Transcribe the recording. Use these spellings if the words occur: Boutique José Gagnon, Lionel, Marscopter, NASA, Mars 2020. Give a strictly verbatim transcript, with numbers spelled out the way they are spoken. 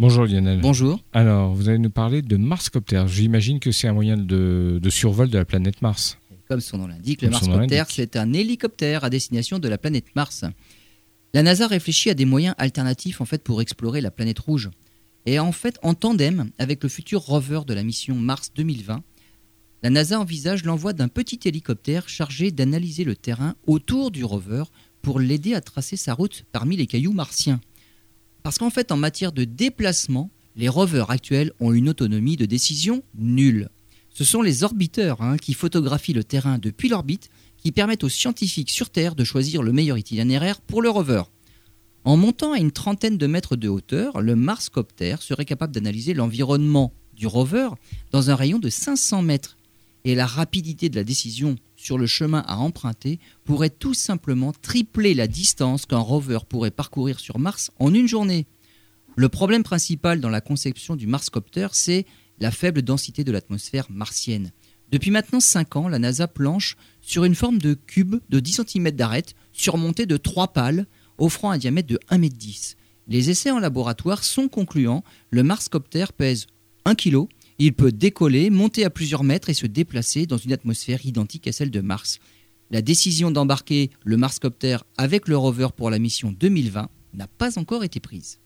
Bonjour Lionel. Bonjour. Alors, vous allez nous parler de Marscopter. J'imagine que c'est un moyen de, de survol de la planète Mars. Comme son nom l'indique, Comme le Marscopter, c'est un hélicoptère à destination de la planète Mars. La NASA réfléchit à des moyens alternatifs en fait, pour explorer la planète rouge. Et en fait, en tandem avec le futur rover de la mission Mars deux mille vingt, la NASA envisage l'envoi d'un petit hélicoptère chargé d'analyser le terrain autour du rover pour l'aider à tracer sa route parmi les cailloux martiens. Parce qu'en fait, en matière de déplacement, les rovers actuels ont une autonomie de décision nulle. Ce sont les orbiteurs hein, qui photographient le terrain depuis l'orbite qui permettent aux scientifiques sur Terre de choisir le meilleur itinéraire pour le rover. En montant à une trentaine de mètres de hauteur, le Marscopter serait capable d'analyser l'environnement du rover dans un rayon de cinq cents mètres. Et la rapidité de la décision sur le chemin à emprunter pourrait tout simplement tripler la distance qu'un rover pourrait parcourir sur Mars en une journée. Le problème principal dans la conception du Marscopter, c'est la faible densité de l'atmosphère martienne. Depuis maintenant cinq ans, la NASA planche sur une forme de cube de dix centimètres d'arête surmonté de trois pales, offrant un diamètre de un mètre dix. Les essais en laboratoire sont concluants. Le Marscopter pèse un kilogramme. Il peut décoller, monter à plusieurs mètres et se déplacer dans une atmosphère identique à celle de Mars. La décision d'embarquer le Marscopter avec le rover pour la mission deux mille vingt n'a pas encore été prise.